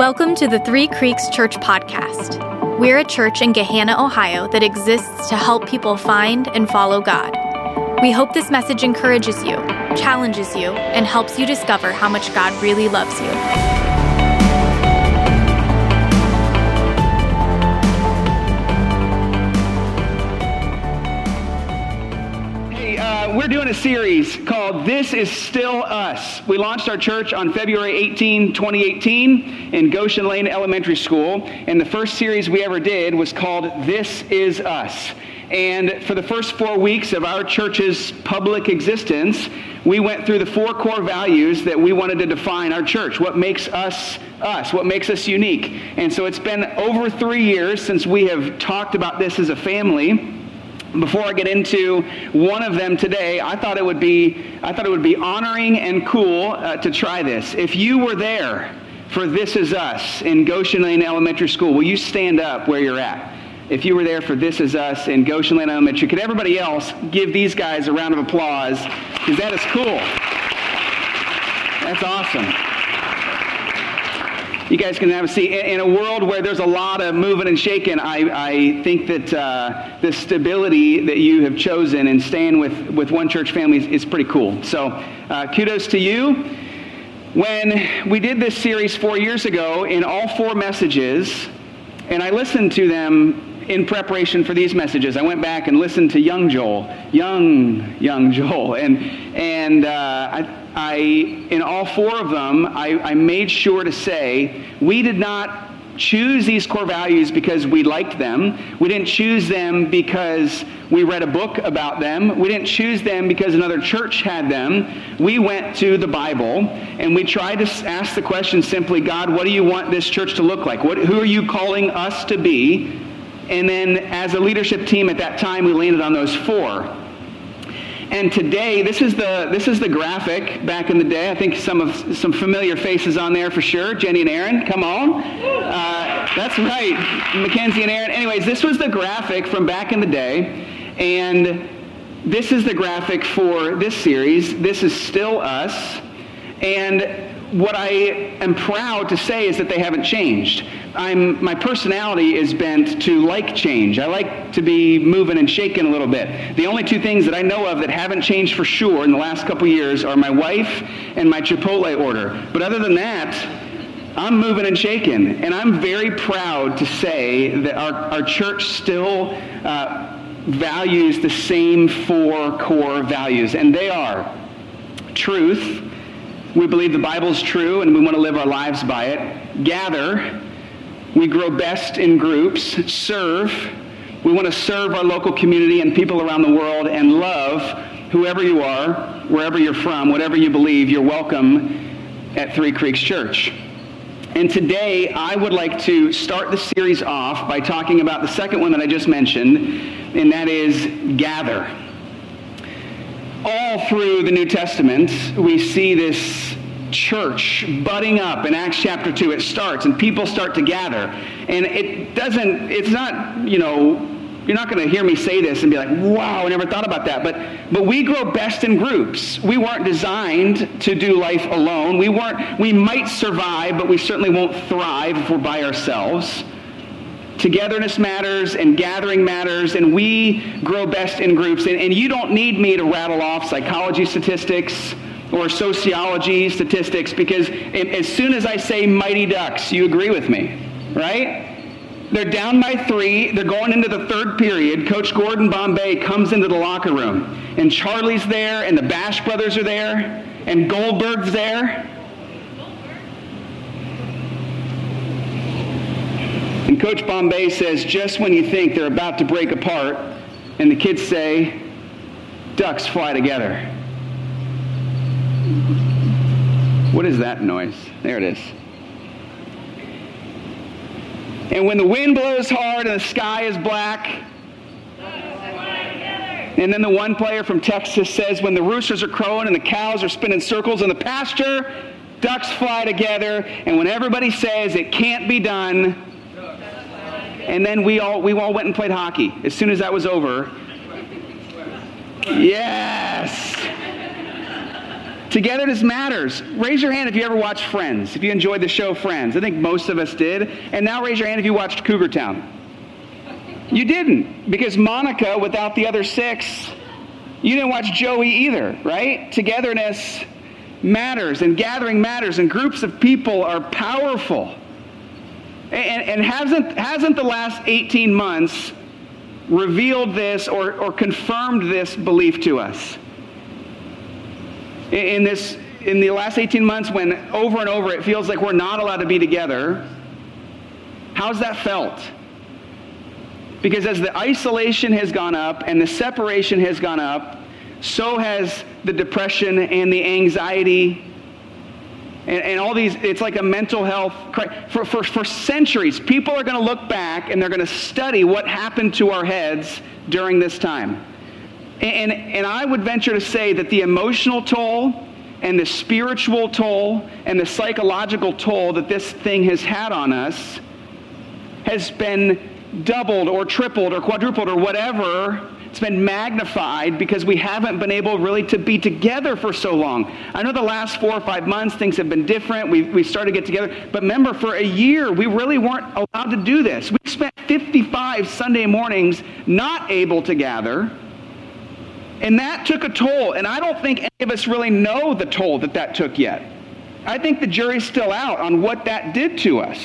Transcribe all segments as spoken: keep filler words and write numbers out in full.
Welcome to the Three Creeks Church podcast. We're a church in Gahanna, Ohio that exists to help people find and follow God. We hope this message encourages you, challenges you, and helps you discover how much God really loves you. We're doing a series called This Is Still Us. We launched our church on February eighteenth, twenty eighteen in Goshen Lane Elementary School, and the first series we ever did was called This Is Us. And for the first four weeks of our church's public existence, we went through the four core values that we wanted to define our church, what makes us us, what makes us unique. And so it's been over three years since we have talked about this as a family. Before I get into one of them today, I thought it would be I thought it would be honoring and cool uh, to try this. If you were there for This Is Us in Goshen Lane Elementary School, will you stand up where you're at? If you were there for This Is Us in Goshen Lane Elementary, could everybody else give these guys a round of applause? Because that is cool. That's awesome. You guys can have a seat. In a world where there's a lot of moving and shaking, I, I think that uh, the stability that you have chosen and staying with, with one church family is, is pretty cool. So uh, kudos to you. When we did this series four years ago, in all four messages, and I listened to them in preparation for these messages, I went back and listened to young Joel, young, young Joel, and, and uh, I I, in all four of them, I, I made sure to say, we did not choose these core values because we liked them. We didn't choose them because we read a book about them. We didn't choose them because another church had them. We went to the Bible, and we tried to ask the question simply, God, what do you want this church to look like? What, who are you calling us to be? And then as a leadership team at that time, we landed on those four. And today, this is the this is the graphic back in the day. I think some of some familiar faces on there for sure. Jenny and Aaron, come on. Uh, that's right, Mackenzie and Aaron. Anyways, this was the graphic from back in the day. And this is the graphic for this series. This is Still Us. And what I am proud to say is that they haven't changed. I'm, my personality is bent to like change. I like to be moving and shaking a little bit. The only two things that I know of that haven't changed for sure in the last couple years are my wife and my Chipotle order. But other than that, I'm moving and shaking. And I'm very proud to say that our, our church still uh, values the same four core values. And they are truth. We believe the Bible's true and we want to live our lives by it. Gather. We grow best in groups. Serve. We want to serve our local community and people around the world, and love whoever you are, wherever you're from, whatever you believe, you're welcome at Three Creeks Church. And today, I would like to start the series off by talking about the second one that I just mentioned, and that is gather. All through the New Testament, we see this church budding up. In Acts chapter two, it starts and people start to gather. And it doesn't, it's not, you know, you're not going to hear me say this and be like, wow, I never thought about that. But but we grow best in groups. We weren't designed to do life alone. We weren't, we might survive, but we certainly won't thrive if we're by ourselves. Togetherness matters, and gathering matters, and we grow best in groups. And, and you don't need me to rattle off psychology statistics or sociology statistics, because as soon as I say Mighty Ducks, you agree with me, right? They're down by three. They're going into the third period. Coach Gordon Bombay comes into the locker room, and Charlie's there, and the Bash brothers are there, and Goldberg's there. And Coach Bombay says, just when you think they're about to break apart, and the kids say, ducks fly together. What is that noise? There it is. And when the wind blows hard and the sky is black, and then the one player from Texas says, when the roosters are crowing and the cows are spinning circles in the pasture, ducks fly together. And when everybody says it can't be done, and then we all we all went and played hockey as soon as that was over. Yes. Together this matters. Raise your hand if you ever watched Friends, if you enjoyed the show Friends. I think most of us did. And now raise your hand if you watched Cougar Town. You didn't, because Monica, without the other six, you didn't watch Joey either, right? Togetherness matters, and gathering matters, and groups of people are powerful. And, and hasn't hasn't the last eighteen months revealed this or, or confirmed this belief to us? In, in this in the last eighteen months, when over and over it feels like we're not allowed to be together, how's that felt? Because as the isolation has gone up and the separation has gone up, so has the depression and the anxiety and, and all these. It's like a mental health crisis. For, for, for centuries, people are going to look back and they're going to study what happened to our heads during this time. And, and, and I would venture to say that the emotional toll and the spiritual toll and the psychological toll that this thing has had on us has been doubled or tripled or quadrupled or whatever. It's been magnified because we haven't been able really to be together for so long. I know the last four or five months things have been different. We we started to get together. But remember, for a year, we really weren't allowed to do this. We spent fifty-five Sunday mornings not able to gather. And that took a toll. And I don't think any of us really know the toll that that took yet. I think the jury's still out on what that did to us.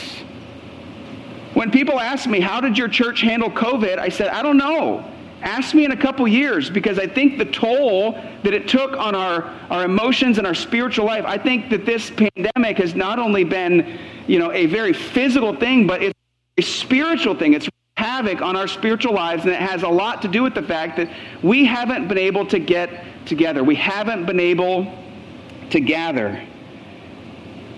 When people ask me, how did your church handle COVID? I said, I don't know. Ask me in a couple years, because I think the toll that it took on our, our emotions and our spiritual life, I think that this pandemic has not only been, you know, a very physical thing, but it's a spiritual thing. It's havoc on our spiritual lives, and it has a lot to do with the fact that we haven't been able to get together. We haven't been able to gather.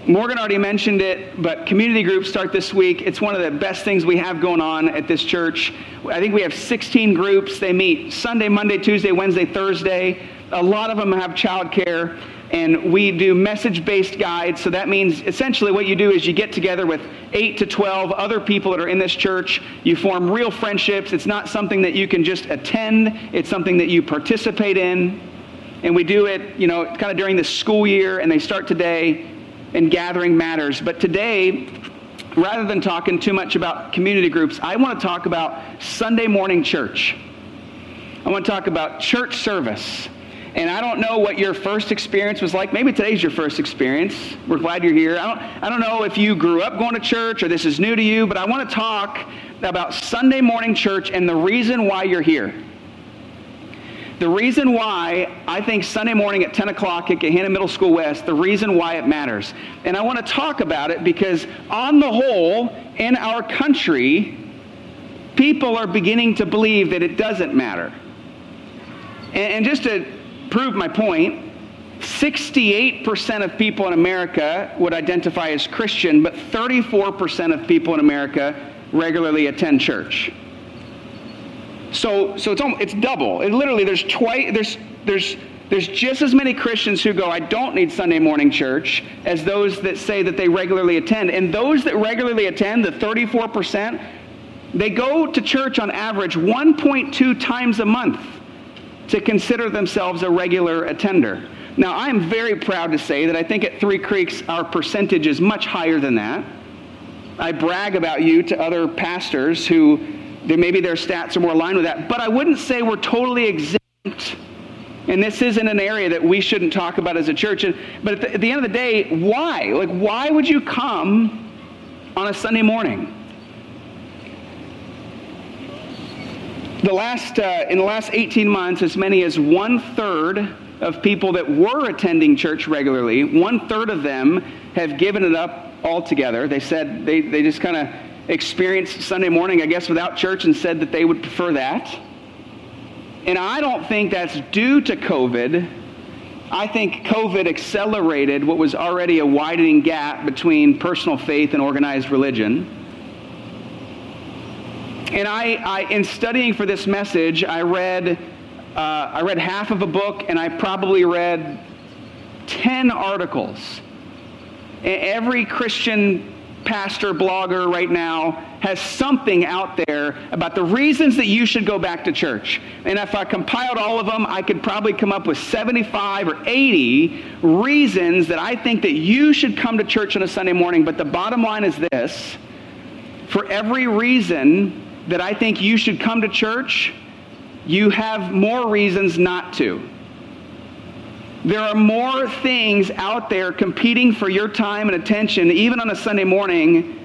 Morgan already mentioned it, but community groups start this week. It's one of the best things we have going on at this church. I think we have sixteen groups. They meet Sunday, Monday, Tuesday, Wednesday, Thursday. A lot of them have childcare, and we do message-based guides. So that means essentially what you do is you get together with eight to twelve other people that are in this church. You form real friendships. It's not something that you can just attend. It's something that you participate in. And we do it, you know, kind of during the school year, and they start today. And gathering matters. But today, rather than talking too much about community groups, I want to talk about Sunday morning church. I want to talk about church service. And I don't know what your first experience was like. Maybe today's your first experience. We're glad you're here. I don't, I don't know if you grew up going to church or this is new to you, but I want to talk about Sunday morning church and the reason why you're here. The reason why I think Sunday morning at ten o'clock at Gahanna Middle School West, the reason why it matters. And I want to talk about it because on the whole, in our country, people are beginning to believe that it doesn't matter. And, and just to prove my point, sixty-eight percent of people in America would identify as Christian, but thirty-four percent of people in America regularly attend church. So, so it's almost, it's double. It literally, there's twice. There's there's there's just as many Christians who go, I don't need Sunday morning church, as those that say that they regularly attend. And those that regularly attend, the thirty-four percent, they go to church on average one point two times a month to consider themselves a regular attender. Now, I am very proud to say that I think at Three Creeks our percentage is much higher than that. I brag about you to other pastors who. Maybe their stats are more aligned with that. But I wouldn't say we're totally exempt. And this isn't an area that we shouldn't talk about as a church. But at the, at the end of the day, why? Like, why would you come on a Sunday morning? The last uh, in the last eighteen months, as many as one-third of people that were attending church regularly, one-third of them have given it up altogether. They said they, they just kind of experienced Sunday morning, I guess, without church and said that they would prefer that. And I don't think that's due to COVID. I think COVID accelerated what was already a widening gap between personal faith and organized religion. And I, I in studying for this message, I read, uh, I read half of a book, and I probably read ten articles. Every Christian pastor, blogger right now has something out there about the reasons that you should go back to church. And if I compiled all of them, I could probably come up with seventy-five or eighty reasons that I think that you should come to church on a Sunday morning. But the bottom line is this: for every reason that I think you should come to church, you have more reasons not to. There are more things out there competing for your time and attention, even on a Sunday morning,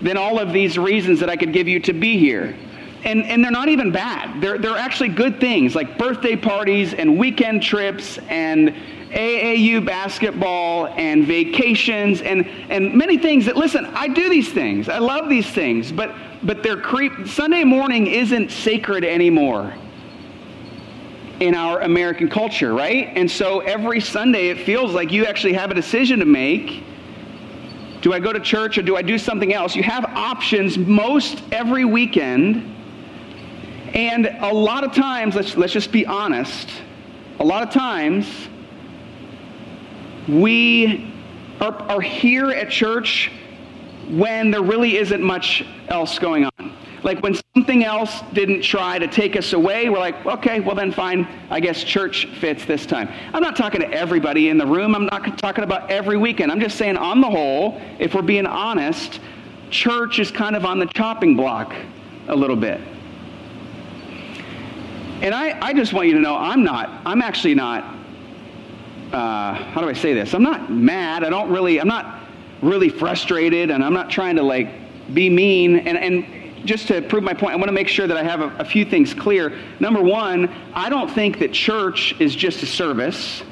than all of these reasons that I could give you to be here. And and they're not even bad. They're, they're actually good things, like birthday parties and weekend trips and A A U basketball and vacations and, and many things that, listen, I do these things. I love these things, but, but they're creep. Sunday morning isn't sacred anymore in our American culture, right? And so every Sunday it feels like you actually have a decision to make. Do I go to church or do I do something else? You have options most every weekend. And a lot of times, let's let's just be honest, a lot of times we are, are here at church when there really isn't much else going on. Like when something else didn't try to take us away, we're like, okay, well then fine, I guess church fits this time. I'm not talking to everybody in the room. I'm not talking about every weekend. I'm just saying on the whole, if we're being honest, church is kind of on the chopping block a little bit. And I, I just want you to know I'm not, I'm actually not, uh, how do I say this? I'm not mad. I don't really, I'm not really frustrated, and I'm not trying to like be mean and, and just to prove my point, I want to make sure that I have a, a few things clear. Number one, I don't think that church is just a service.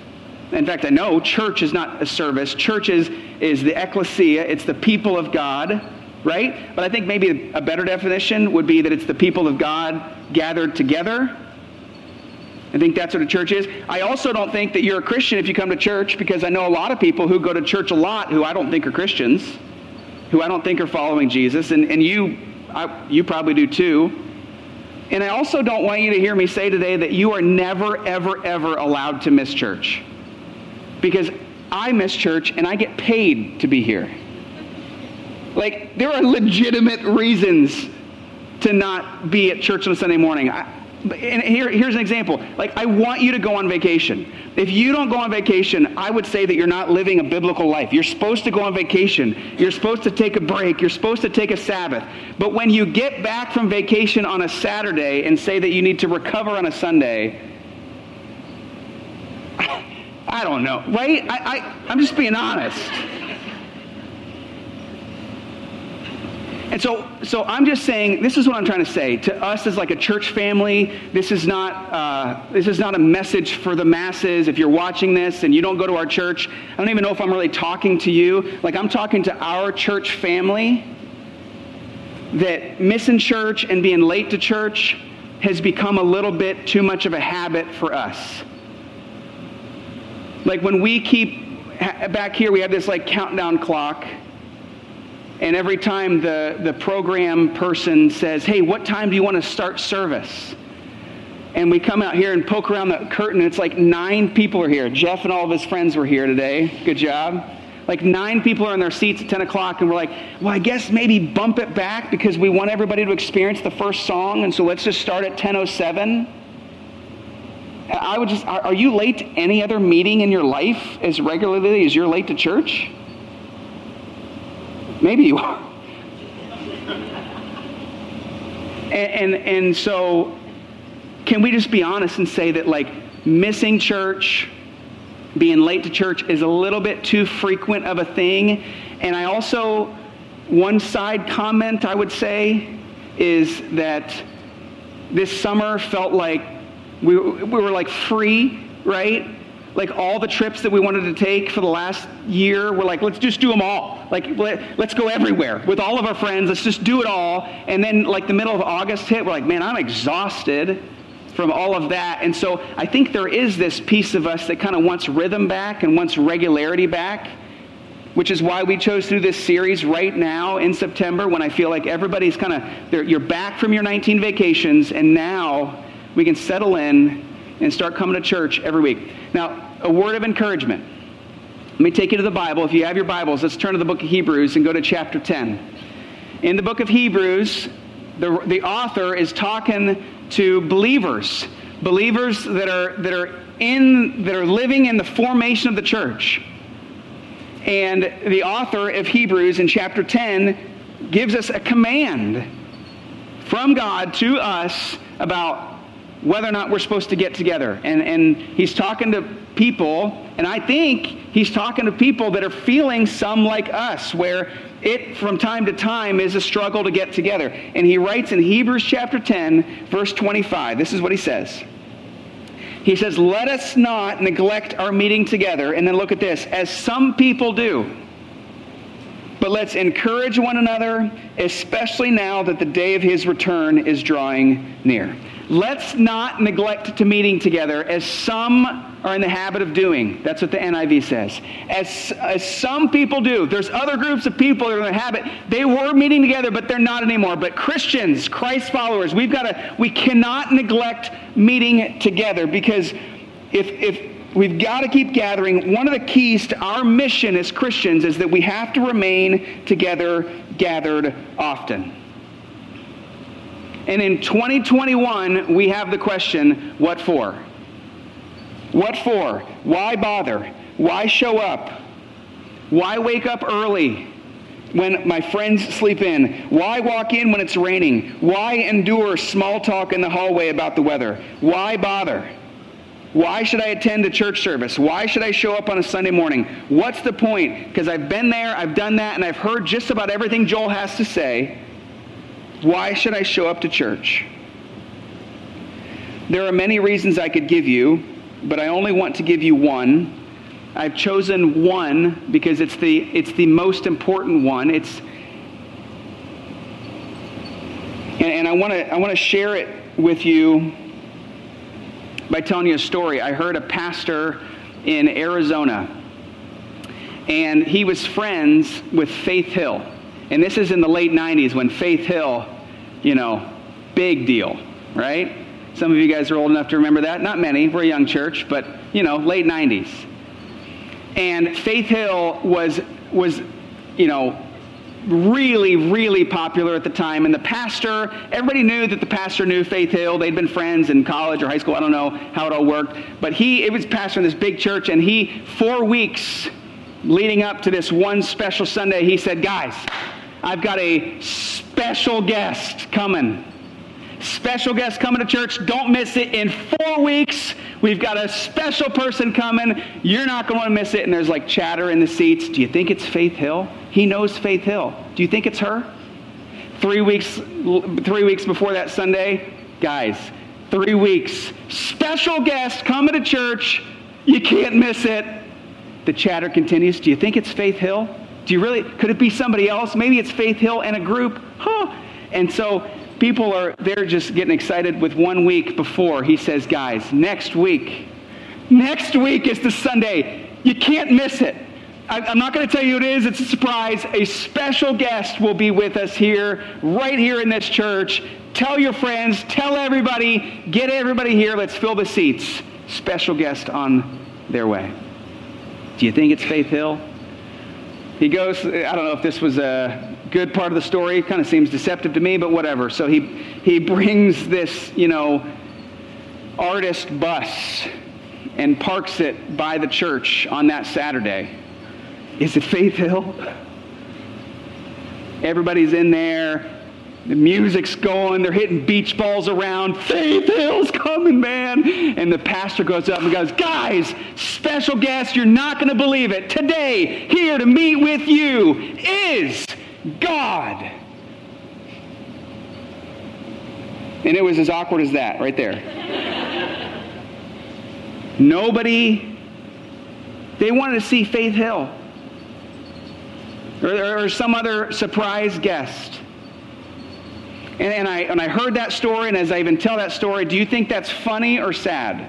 In fact, I know church is not a service. Church is, is the ecclesia. It's the people of God, right? But I think maybe a better definition would be that it's the people of God gathered together. I think that's what a church is. I also don't think that you're a Christian if you come to church, because I know a lot of people who go to church a lot who I don't think are Christians, who I don't think are following Jesus, and, and you... I, you probably do too. And I also don't want you to hear me say today that you are never, ever, ever allowed to miss church. Because I miss church and I get paid to be here. Like, there are legitimate reasons to not be at church on a Sunday morning. I, and here, here's an example. Like, I want you to go on vacation. If you don't go on vacation, I would say that you're not living a biblical life. You're supposed to go on vacation. You're supposed to take a break. You're supposed to take a Sabbath. But when you get back from vacation on a Saturday and say that you need to recover on a Sunday, I don't know, right? I, I, I'm just being honest. And so so I'm just saying, this is what I'm trying to say. To us as like a church family, this is not uh, this is not a message for the masses. If you're watching this and you don't go to our church, I don't even know if I'm really talking to you. Like, I'm talking to our church family that missing church and being late to church has become a little bit too much of a habit for us. Like, when we keep, back here we have this like countdown clock. And every time the, the program person says, hey, what time do you want to start service? And we come out here and poke around the curtain. It's like nine people are here. Jeff and all of his friends were here today. Good job. Like nine people are in their seats at ten o'clock. And we're like, well, I guess maybe bump it back because we want everybody to experience the first song. And so let's just start at ten oh seven. I would just, are, are you late to any other meeting in your life as regularly as you're late to church? Maybe you are. And, and and so can we just be honest and say that like missing church, being late to church is a little bit too frequent of a thing. And I also, one side comment I would say is that this summer felt like we we were like free, right? Like all the trips that we wanted to take for the last year, we're like, let's just do them all. Like, let, let's go everywhere with all of our friends. Let's just do it all. And then like the middle of August hit, we're like, man, I'm exhausted from all of that. And so I think there is this piece of us that kind of wants rhythm back and wants regularity back, which is why we chose to do this series right now in September, when I feel like everybody's kind of, you're back from your nineteen vacations, and now we can settle in and start coming to church every week. Now, a word of encouragement. Let me take you to the Bible. If you have your Bibles, let's turn to the book of Hebrews and go to chapter ten. In the book of Hebrews, the, the author is talking to believers, believers that are that are in that are living in the formation of the church. And the author of Hebrews in chapter ten gives us a command from God to us about whether or not we're supposed to get together. And, and he's talking to people, and I think he's talking to people that are feeling some like us, where it from time to time is a struggle to get together. And he writes in Hebrews chapter ten, verse twenty-five, this is what he says. He says, let us not neglect our meeting together. And then look at this, as some people do. But let's encourage one another, especially now that the day of his return is drawing near. Let's not neglect to meeting together, as some are in the habit of doing. That's what the N I V says. As, as some people do. There's other groups of people that are in the habit. They were meeting together, but they're not anymore. But Christians, Christ followers, we've got to, we cannot neglect meeting together, because if if we've got to keep gathering, one of the keys to our mission as Christians is that we have to remain together, gathered often. And in twenty twenty-one, we have the question, what for? What for? Why bother? Why show up? Why wake up early when my friends sleep in? Why walk in when it's raining? Why endure small talk in the hallway about the weather? Why bother? Why should I attend a church service? Why should I show up on a Sunday morning? What's the point? Because I've been there, I've done that, and I've heard just about everything Joel has to say. Why should I show up to church? There are many reasons I could give you, but I only want to give you one. I've chosen one because it's the it's the most important one. It's and, and I want to I want to share it with you by telling you a story. I heard a pastor in Arizona, and he was friends with Faith Hill. And this is in the late nineties when Faith Hill, you know, big deal, right? Some of you guys are old enough to remember that. Not many. We're a young church, but, you know, late nineties. And Faith Hill was, was, you know, really, really popular at the time. And the pastor, everybody knew that the pastor knew Faith Hill. They'd been friends in college or high school. I don't know how it all worked. But he, it was pastor in this big church, and he, four weeks leading up to this one special Sunday, he said, guys, I've got a special guest coming. Special guest coming to church. Don't miss it. In four weeks, we've got a special person coming. You're not going to want to miss it. And there's like chatter in the seats. Do you think it's Faith Hill? He knows Faith Hill. Do you think it's her? Three weeks, three weeks before that Sunday, guys, three weeks. Special guest coming to church. You can't miss it. The chatter continues. Do you think it's Faith Hill? Do you really? Could it be somebody else? Maybe it's Faith Hill and a group. Huh? And so people are, they're just getting excited with one week before. He says, guys, next week, next week is the Sunday. You can't miss it. I, I'm not going to tell you who it is. It's a surprise. A special guest will be with us here, right here in this church. Tell your friends, tell everybody, get everybody here. Let's fill the seats. Special guest on their way. Do you think it's Faith Hill? He goes, I don't know if this was a good part of the story. It kind of seems deceptive to me, but whatever. So he he brings this, you know, artist bus and parks it by the church on that Saturday. Is it Faith Hill? Everybody's in there. The music's going. They're hitting beach balls around. Faith Hill's coming, man. And the pastor goes up and goes, guys, special guest, you're not going to believe it. Today, here to meet with you is God. And it was as awkward as that right there. Nobody, they wanted to see Faith Hill or, or some other surprise guest. And, and I and I heard that story, and as I even tell that story, do you think that's funny or sad?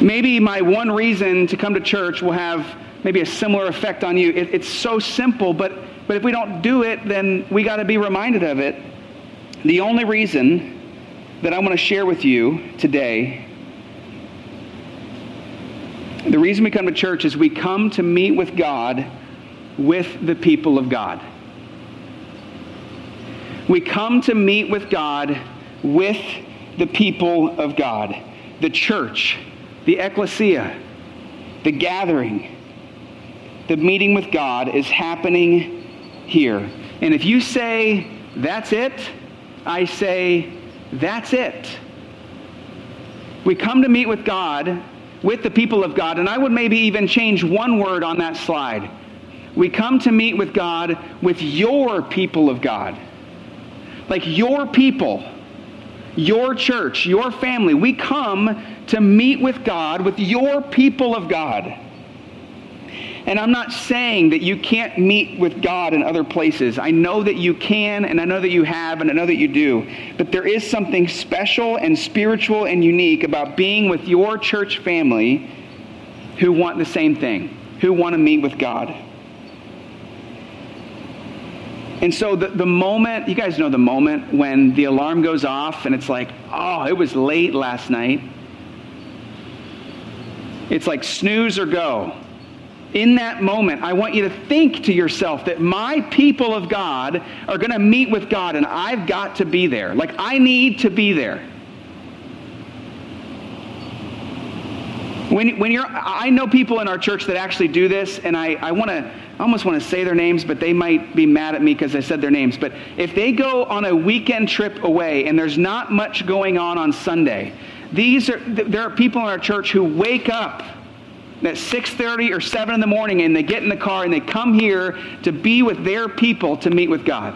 Maybe my one reason to come to church will have maybe a similar effect on you. It, it's so simple, but, but if we don't do it, then we got to be reminded of it. The only reason that I want to share with you today The reason we come to church is we come to meet with God with the people of God. We come to meet with God with the people of God. The church, the ecclesia, the gathering, the meeting with God is happening here. And if you say, that's it, I say, that's it. We come to meet with God, with the people of God, and I would maybe even change one word on that slide. We come to meet with God with your people of God. Like your people, your church, your family. We come to meet with God with your people of God. And I'm not saying that you can't meet with God in other places. I know that you can, and I know that you have, and I know that you do. But there is something special and spiritual and unique about being with your church family who want the same thing, who want to meet with God. And so the, the moment, you guys know the moment when the alarm goes off and it's like, oh, it was late last night. It's like snooze or go. In that moment, I want you to think to yourself that my people of God are going to meet with God and I've got to be there. Like, I need to be there. When, when you're, I know people in our church that actually do this, and I, I want to, I almost want to say their names, but they might be mad at me because I said their names. But if they go on a weekend trip away and there's not much going on on Sunday, these are, there are people in our church who wake up at six thirty or seven in the morning, and they get in the car and they come here to be with their people to meet with God.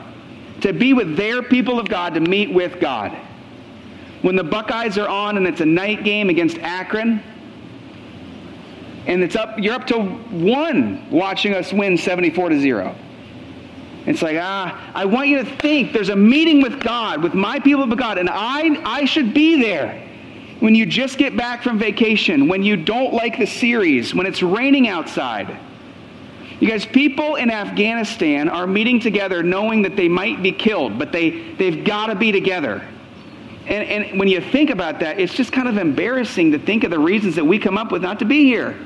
To be with their people of God to meet with God. When the Buckeyes are on and it's a night game against Akron, and it's up, you're up to one watching us win seventy-four to zero. It's like, ah, I want you to think there's a meeting with God, with my people of God, and I, I should be there. When you just get back from vacation, when you don't like the series, when it's raining outside. You guys, people in Afghanistan are meeting together knowing that they might be killed, but they, they've got to be together. And, and when you think about that, it's just kind of embarrassing to think of the reasons that we come up with not to be here.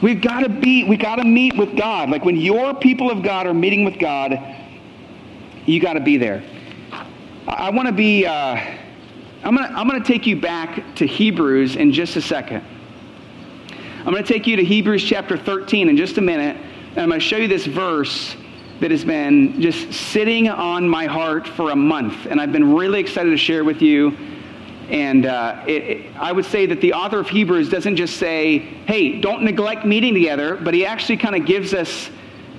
We've got to be, we got to meet with God. Like when your people of God are meeting with God, you got to be there. I, I want to be... Uh, I'm going to I'm going to take you back to Hebrews in just a second. I'm going to take you to Hebrews chapter thirteen in just a minute, and I'm going to show you this verse that has been just sitting on my heart for a month, and I've been really excited to share with you. And uh, it, it, I would say that the author of Hebrews doesn't just say, hey, don't neglect meeting together, but he actually kind of gives us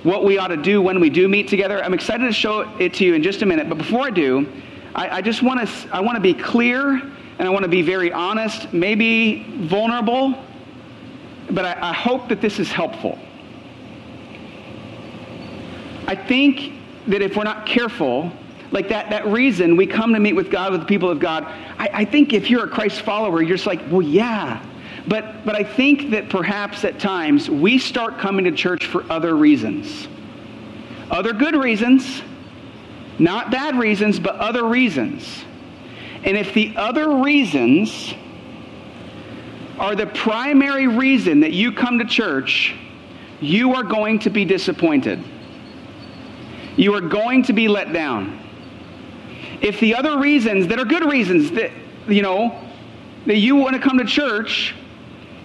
what we ought to do when we do meet together. I'm excited to show it to you in just a minute, but before I do, I, I just want to I want to be clear, and I want to be very honest, maybe vulnerable, but I, I hope that this is helpful. I think that if we're not careful, like that, that reason we come to meet with God, with the people of God, I, I think if you're a Christ follower, you're just like, well, yeah. But, but I think that perhaps at times we start coming to church for other reasons. Other good reasons. Not bad reasons, but other reasons. And if the other reasons are the primary reason that you come to church, you are going to be disappointed. You are going to be let down. If the other reasons that are good reasons that, you know, that you want to come to church,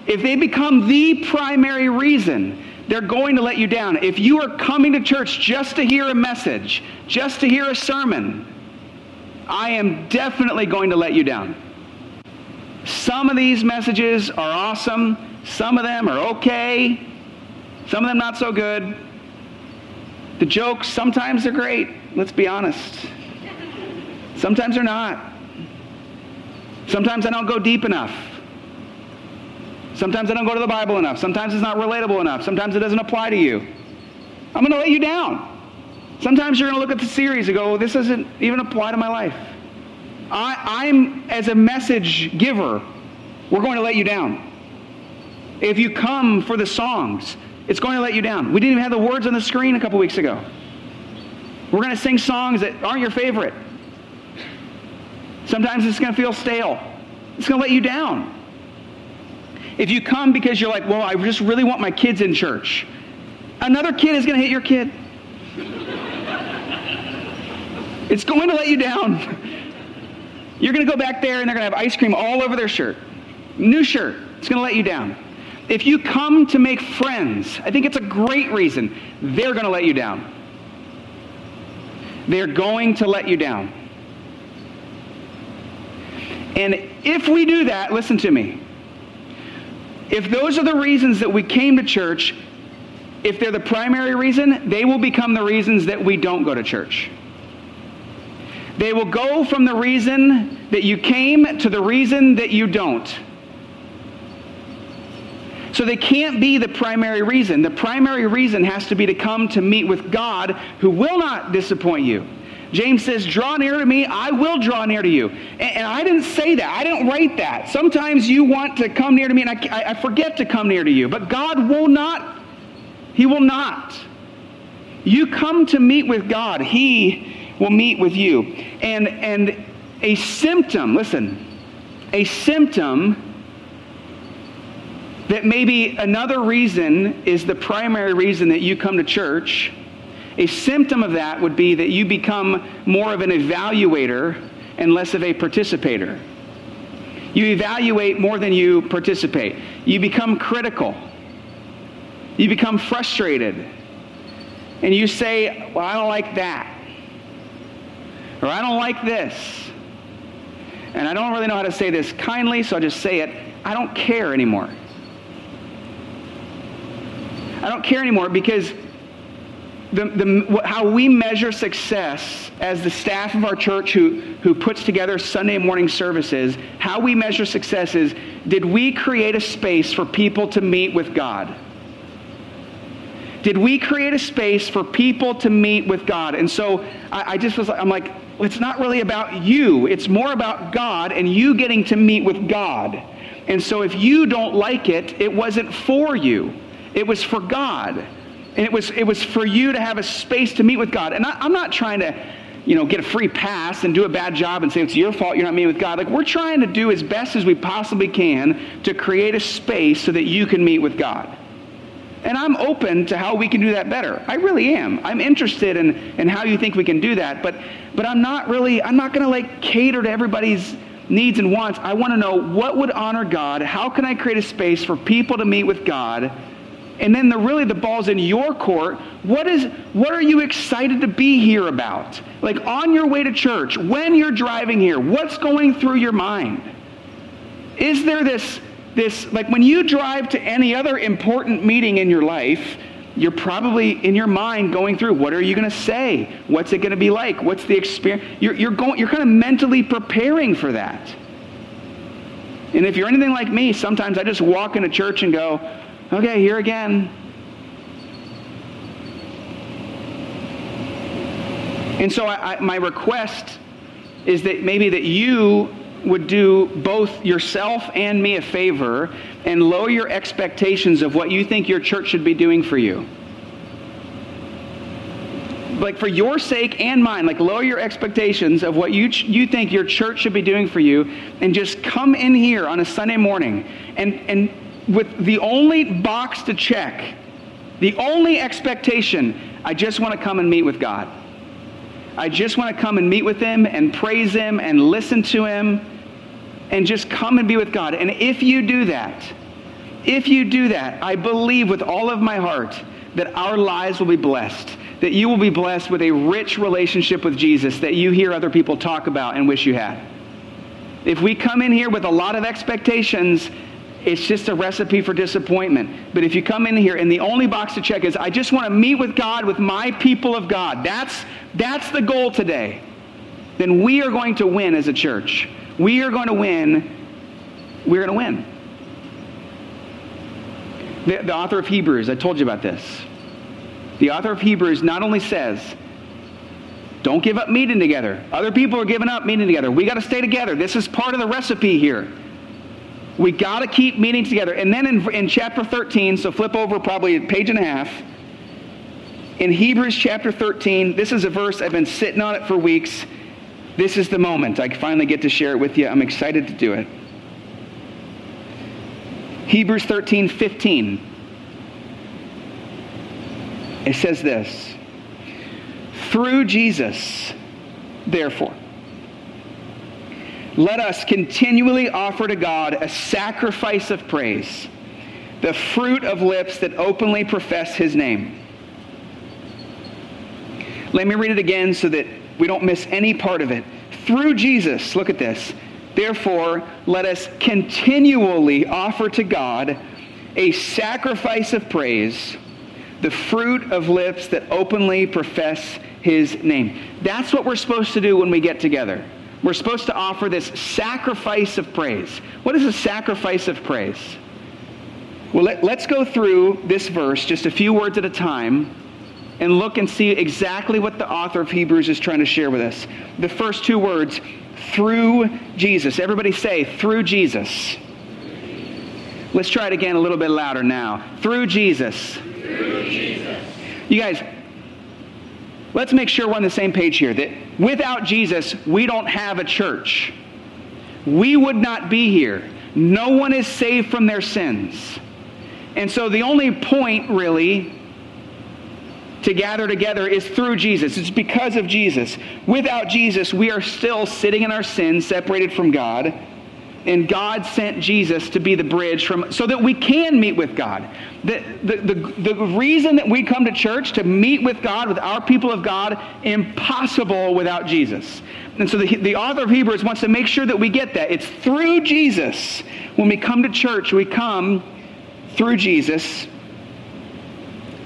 if they become the primary reason, they're going to let you down. If you are coming to church just to hear a message, just to hear a sermon, I am definitely going to let you down. Some of these messages are awesome. Some of them are okay. Some of them not so good. The jokes, sometimes they're great. Let's be honest. Sometimes they're not. Sometimes I don't go deep enough. Sometimes I don't go to the Bible enough. Sometimes it's not relatable enough. Sometimes it doesn't apply to you. I'm going to let you down. Sometimes you're going to look at the series and go, well, this doesn't even apply to my life. I, I'm, as a message giver, we're going to let you down. If you come for the songs, it's going to let you down. We didn't even have the words on the screen a couple weeks ago. We're going to sing songs that aren't your favorite. Sometimes it's going to feel stale. It's going to let you down. If you come because you're like, well, I just really want my kids in church, another kid is going to hit your kid. It's going to let you down. You're going to go back there and they're going to have ice cream all over their shirt. New shirt. It's going to let you down. If you come to make friends, I think it's a great reason. They're going to let you down. They're going to let you down. And if we do that, listen to me. If those are the reasons that we came to church, if they're the primary reason, they will become the reasons that we don't go to church. They will go from the reason that you came to the reason that you don't. So they can't be the primary reason. The primary reason has to be to come to meet with God, who will not disappoint you. James says, draw near to me, I will draw near to you. And, and I didn't say that. I didn't write that. Sometimes you want to come near to me, and I, I forget to come near to you. But God will not. He will not. You come to meet with God. He will meet with you. And, and a symptom, listen, a symptom that maybe another reason is the primary reason that you come to church, a symptom of that would be that you become more of an evaluator and less of a participator. You evaluate more than you participate. You become critical. You become frustrated. And you say, well, I don't like that. Or I don't like this. And I don't really know how to say this kindly, so I'll just say it. I don't care anymore. I don't care anymore because the, the, how we measure success as the staff of our church who, who puts together Sunday morning services, how we measure success is, did we create a space for people to meet with God? Did we create a space for people to meet with God? And so I, I just was I'm like, well, it's not really about you. It's more about God and you getting to meet with God. And so if you don't like it, it wasn't for you. It was for God, and it was it was for you to have a space to meet with God. And I, I'm not trying to, you know, get a free pass and do a bad job and say it's your fault you're not meeting with God. Like, we're trying to do as best as we possibly can to create a space so that you can meet with God. And I'm open to how we can do that better. I really am. I'm interested in in how you think we can do that. But but I'm not really I'm not going to like cater to everybody's needs and wants. I want to know what would honor God. How can I create a space for people to meet with God? And then the really the ball's in your court. What is what are you excited to be here about? Like on your way to church, when you're driving here, what's going through your mind? Is there this this like when you drive to any other important meeting in your life, you're probably in your mind going through, what are you going to say? What's it going to be like? What's the experience? You're you're going you're kind of mentally preparing for that. And if you're anything like me, sometimes I just walk into church and go, okay, here again. And so I, I, my request is that maybe that you would do both yourself and me a favor and lower your expectations of what you think your church should be doing for you. Like for your sake and mine, like lower your expectations of what you ch- you think your church should be doing for you, and just come in here on a Sunday morning and and with the only box to check, the only expectation, I just want to come and meet with God. I just want to come and meet with Him and praise Him and listen to Him and just come and be with God. And if you do that, if you do that, I believe with all of my heart that our lives will be blessed, that you will be blessed with a rich relationship with Jesus that you hear other people talk about and wish you had. If we come in here with a lot of expectations, it's just a recipe for disappointment. But if you come in here and the only box to check is, I just want to meet with God, with my people of God, that's that's the goal today, then we are going to win as a church. We are going to win. We're going to win. The, the author of Hebrews, I told you about this. The author of Hebrews not only says, don't give up meeting together. Other people are giving up meeting together. We got to stay together. This is part of the recipe here. We got to keep meeting together. And then in, in chapter thirteen, so flip over probably a page and a half. In Hebrews chapter thirteen, this is a verse I've been sitting on it for weeks. This is the moment. I finally get to share it with you. I'm excited to do it. Hebrews thirteen fifteen. It says this. Through Jesus, therefore, let us continually offer to God a sacrifice of praise, the fruit of lips that openly profess his name. Let me read it again so that we don't miss any part of it. Through Jesus, look at this. Therefore, let us continually offer to God a sacrifice of praise, the fruit of lips that openly profess his name. That's what we're supposed to do when we get together. We're supposed to offer this sacrifice of praise. What is a sacrifice of praise? Well, let, let's go through this verse just a few words at a time and look and see exactly what the author of Hebrews is trying to share with us. The first two words, through Jesus. Everybody say, through Jesus. Let's try it again a little bit louder now. Through Jesus. Through Jesus. You guys, let's make sure we're on the same page here, that without Jesus, we don't have a church. We would not be here. No one is saved from their sins. And so the only point, really, to gather together is through Jesus. It's because of Jesus. Without Jesus, we are still sitting in our sin, separated from God. And God sent Jesus to be the bridge from, so that we can meet with God. The, the, the, the reason that we come to church, to meet with God, with our people of God, impossible without Jesus. And so the, the author of Hebrews wants to make sure that we get that. It's through Jesus. When we come to church, we come through Jesus.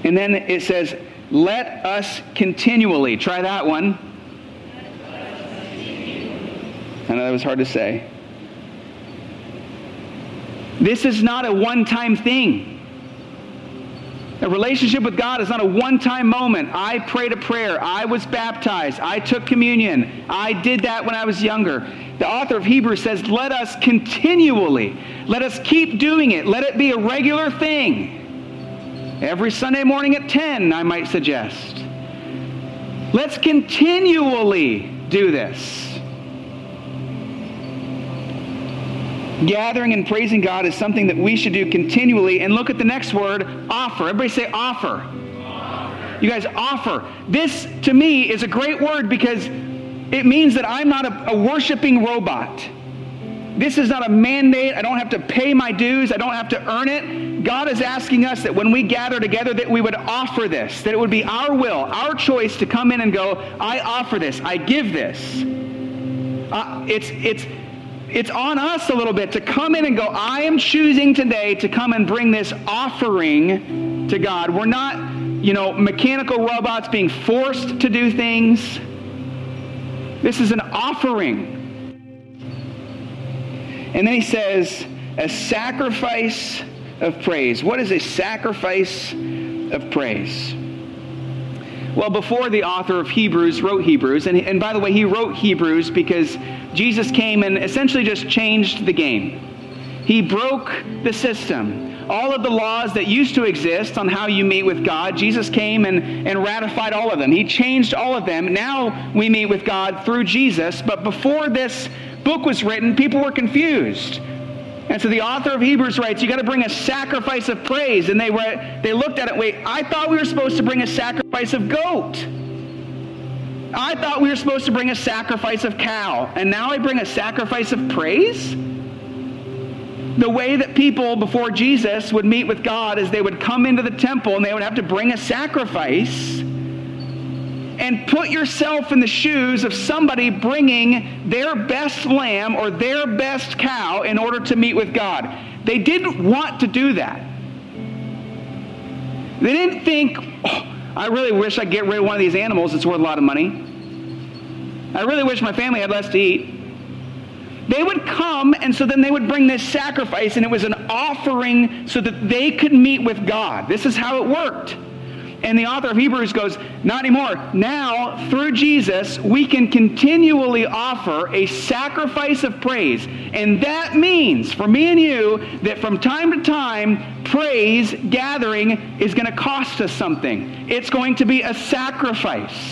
And then it says, let us continually. Try that one. I know that was hard to say. This is not a one-time thing. A relationship with God is not a one-time moment. I prayed a prayer. I was baptized. I took communion. I did that when I was younger. The author of Hebrews says, let us continually. Let us keep doing it. Let it be a regular thing. Every Sunday morning at ten, I might suggest. Let's continually do this. Gathering and praising God is something that we should do continually. And look at the next word, offer. Everybody say offer. Offer. You guys, offer. This, to me, is a great word because it means that I'm not a, a worshiping robot. This is not a mandate. I don't have to pay my dues. I don't have to earn it. God is asking us that when we gather together that we would offer this, that it would be our will, our choice to come in and go, I offer this. I give this. Uh, it's, it's, it's on us a little bit to come in and go, I am choosing today to come and bring this offering to God. We're not, you know, mechanical robots being forced to do things. This is an offering. And then he says, a sacrifice of praise. What is a sacrifice of praise? Well, before the author of Hebrews wrote Hebrews, and, and by the way, he wrote Hebrews because Jesus came and essentially just changed the game. He broke the system. All of the laws that used to exist on how you meet with God, Jesus came and, and ratified all of them. He changed all of them. Now we meet with God through Jesus. But before this book was written, people were confused. And so the author of Hebrews writes, you got to bring a sacrifice of praise. And they were they looked at it, wait, I thought we were supposed to bring a sacrifice of goat. I thought we were supposed to bring a sacrifice of cow. And now I bring a sacrifice of praise? The way that people before Jesus would meet with God is they would come into the temple and they would have to bring a sacrifice. And put yourself in the shoes of somebody bringing their best lamb or their best cow in order to meet with God. They didn't want to do that. They didn't think, oh, I really wish I'd get rid of one of these animals. It's worth a lot of money. I really wish my family had less to eat. They would come, and so then they would bring this sacrifice, and it was an offering so that they could meet with God. This is how it worked. And the author of Hebrews goes, not anymore. Now, through Jesus, we can continually offer a sacrifice of praise. And that means, for me and you, that from time to time, praise gathering is going to cost us something. It's going to be a sacrifice.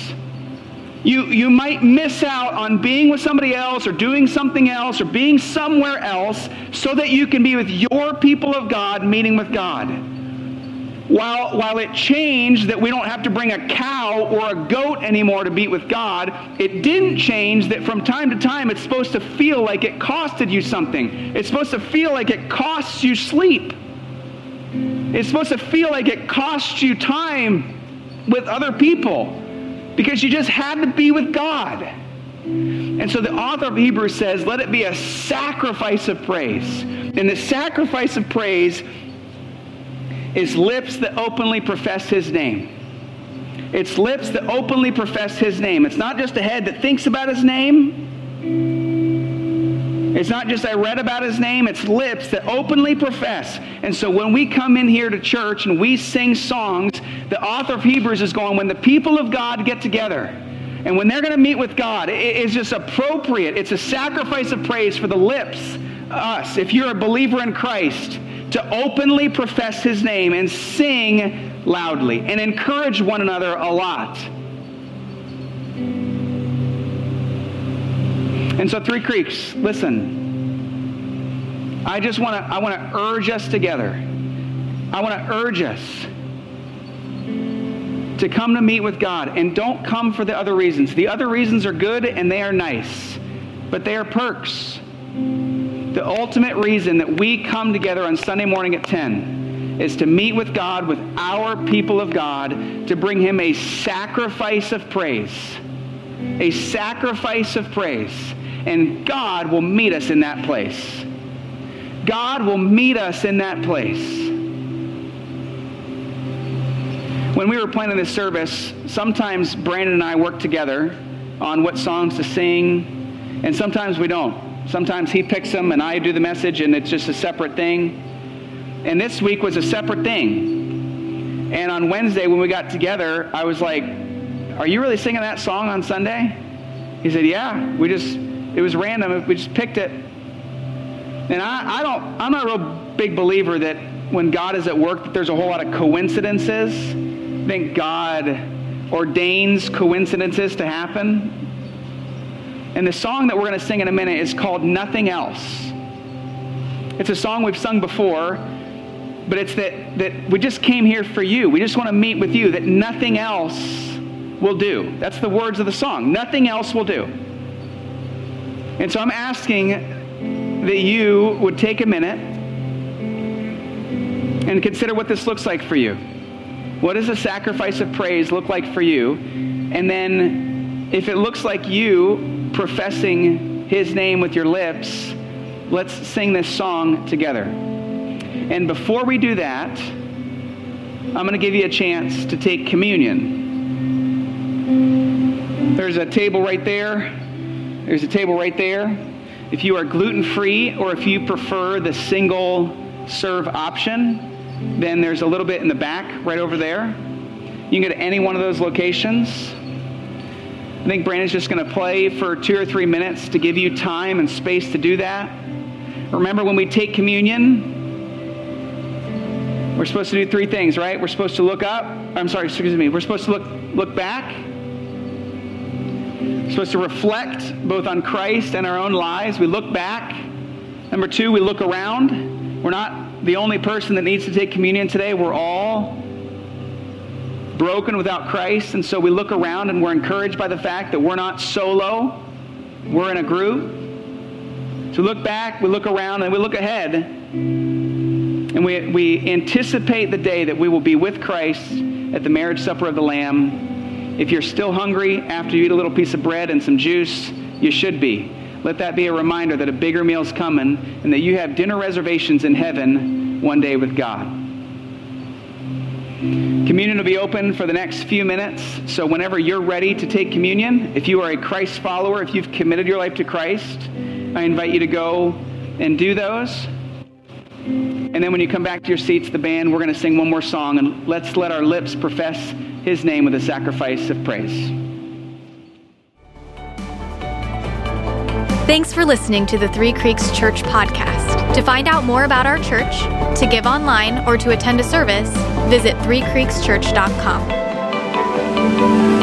You, you might miss out on being with somebody else or doing something else or being somewhere else so that you can be with your people of God, meeting with God. While, while it changed that we don't have to bring a cow or a goat anymore to meet with God, it didn't change that from time to time it's supposed to feel like it costed you something. It's supposed to feel like it costs you sleep. It's supposed to feel like it costs you time with other people, because you just had to be with God. And so the author of Hebrews says, let it be a sacrifice of praise. And the sacrifice of praise is lips that openly profess his name. It's lips that openly profess his name. It's not just a head that thinks about his name. It's not just I read about his name. It's lips that openly profess. And so when we come in here to church and we sing songs, the author of Hebrews is going, when the people of God get together and when they're going to meet with God, it is just appropriate. It's a sacrifice of praise for the lips, us, if you're a believer in Christ, to openly profess his name and sing loudly and encourage one another a lot. And so Three Creeks, listen, I just want to, I want to urge us together. I want to urge us to come to meet with God, and don't come for the other reasons. The other reasons are good and they are nice, but they are perks. The ultimate reason that we come together on Sunday morning at ten is to meet with God, with our people of God, to bring him a sacrifice of praise. A sacrifice of praise. And God will meet us in that place. God will meet us in that place. When we were planning this service, sometimes Brandon and I work together on what songs to sing, and sometimes we don't. Sometimes he picks them and I do the message, and it's just a separate thing. And this week was a separate thing. And on Wednesday when we got together, I was like, are you really singing that song on Sunday? He said, yeah, we just, it was random. We just picked it. And I, I don't, I'm not a real big believer that when God is at work, that there's a whole lot of coincidences. I think God ordains coincidences to happen. And the song that we're going to sing in a minute is called Nothing Else. It's a song we've sung before, but it's that, that we just came here for you. We just want to meet with you, that nothing else will do. That's the words of the song. Nothing else will do. And so I'm asking that you would take a minute and consider what this looks like for you. What does a sacrifice of praise look like for you? And then if it looks like you professing his name with your lips, let's sing this song together. And before we do that, I'm going to give you a chance to take communion. There's a table right there. There's a table right there. If you are gluten-free, or if you prefer the single serve option, then there's a little bit in the back right over there. You can go to any one of those locations. I think Brandon's just going to play for two or three minutes to give you time and space to do that. Remember, when we take communion, we're supposed to do three things, right? We're supposed to look up. I'm sorry, excuse me. We're supposed to look look back. We're supposed to reflect both on Christ and our own lives. We look back. Number two, we look around. We're not the only person that needs to take communion today. We're all broken without Christ, and so we look around and we're encouraged by the fact that we're not solo. We're in a group. So we look back, we look around, and we look ahead, and we we anticipate the day that we will be with Christ at the marriage supper of the Lamb. If you're still hungry after you eat a little piece of bread and some juice, you should be. Let that be a reminder that a bigger meal's coming and that you have dinner reservations in heaven one day with God. Communion will be open for the next few minutes, so whenever you're ready to take communion, if you are a Christ follower, if you've committed your life to Christ, I invite you to go and do those. And then when you come back to your seats, the band, we're going to sing one more song, and let's let our lips profess his name with a sacrifice of praise. Thanks for listening to the Three Creeks Church podcast. To find out more about our church, to give online, or to attend a service, visit three creeks church dot com.